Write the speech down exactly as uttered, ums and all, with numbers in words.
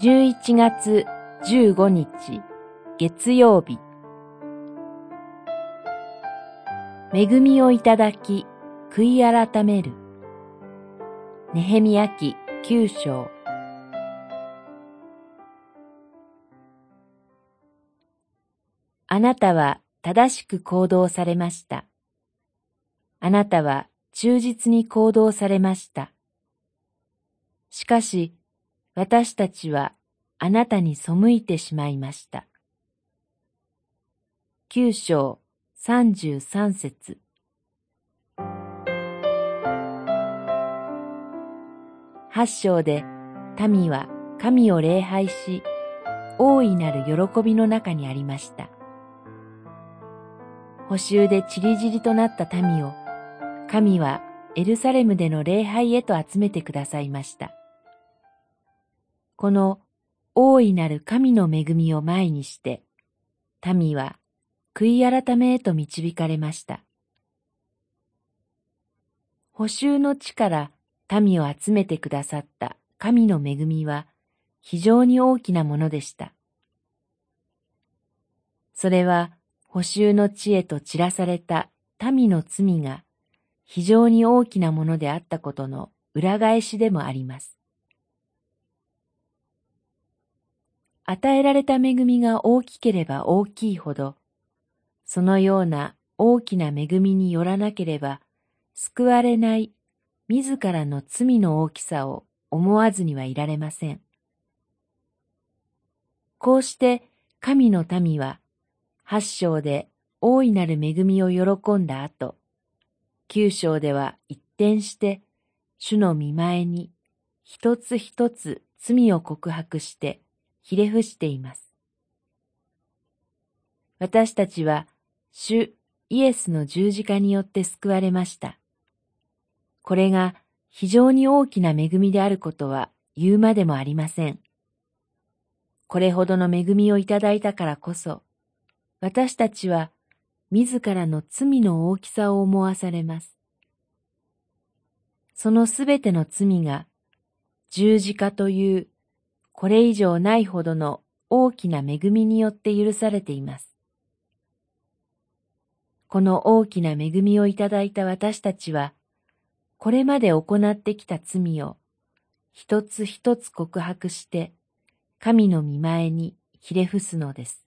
じゅういちがつじゅうごにち月曜日、恵みをいただき悔い改める。ネヘミヤ記きゅうしょう。あなたは正しく行動されました。あなたは忠実に行動されました。しかし、私たちはあなたに背いてしまいました。きゅうしょうさんじゅうさんせつ。はっしょうで民は神を礼拝し、大いなる喜びの中にありました。捕囚で散り散りとなった民を、神はエルサレムでの礼拝へと集めてくださいました。この大いなる神の恵みを前にして、民は悔い改めへと導かれました。捕囚の地から民を集めてくださった神の恵みは非常に大きなものでした。それは捕囚の地へと散らされた民の罪が非常に大きなものであったことの裏返しでもあります。与えられた恵みが大きければ大きいほど、そのような大きな恵みによらなければ救われない自らの罪の大きさを思わずにはいられません。こうして神の民は八章で大いなる恵みを喜んだ後、九章では一転して主の御前に一つ一つ罪を告白してひれ伏しています。私たちは主イエスの十字架によって救われました。これが非常に大きな恵みであることは言うまでもありません。これほどの恵みをいただいたからこそ、私たちは自らの罪の大きさを思わされます。そのすべての罪が十字架というこれ以上ないほどの大きな恵みによって許されています。この大きな恵みをいただいた私たちは、これまで行ってきた罪を一つ一つ告白して神の御前にひれ伏すのです。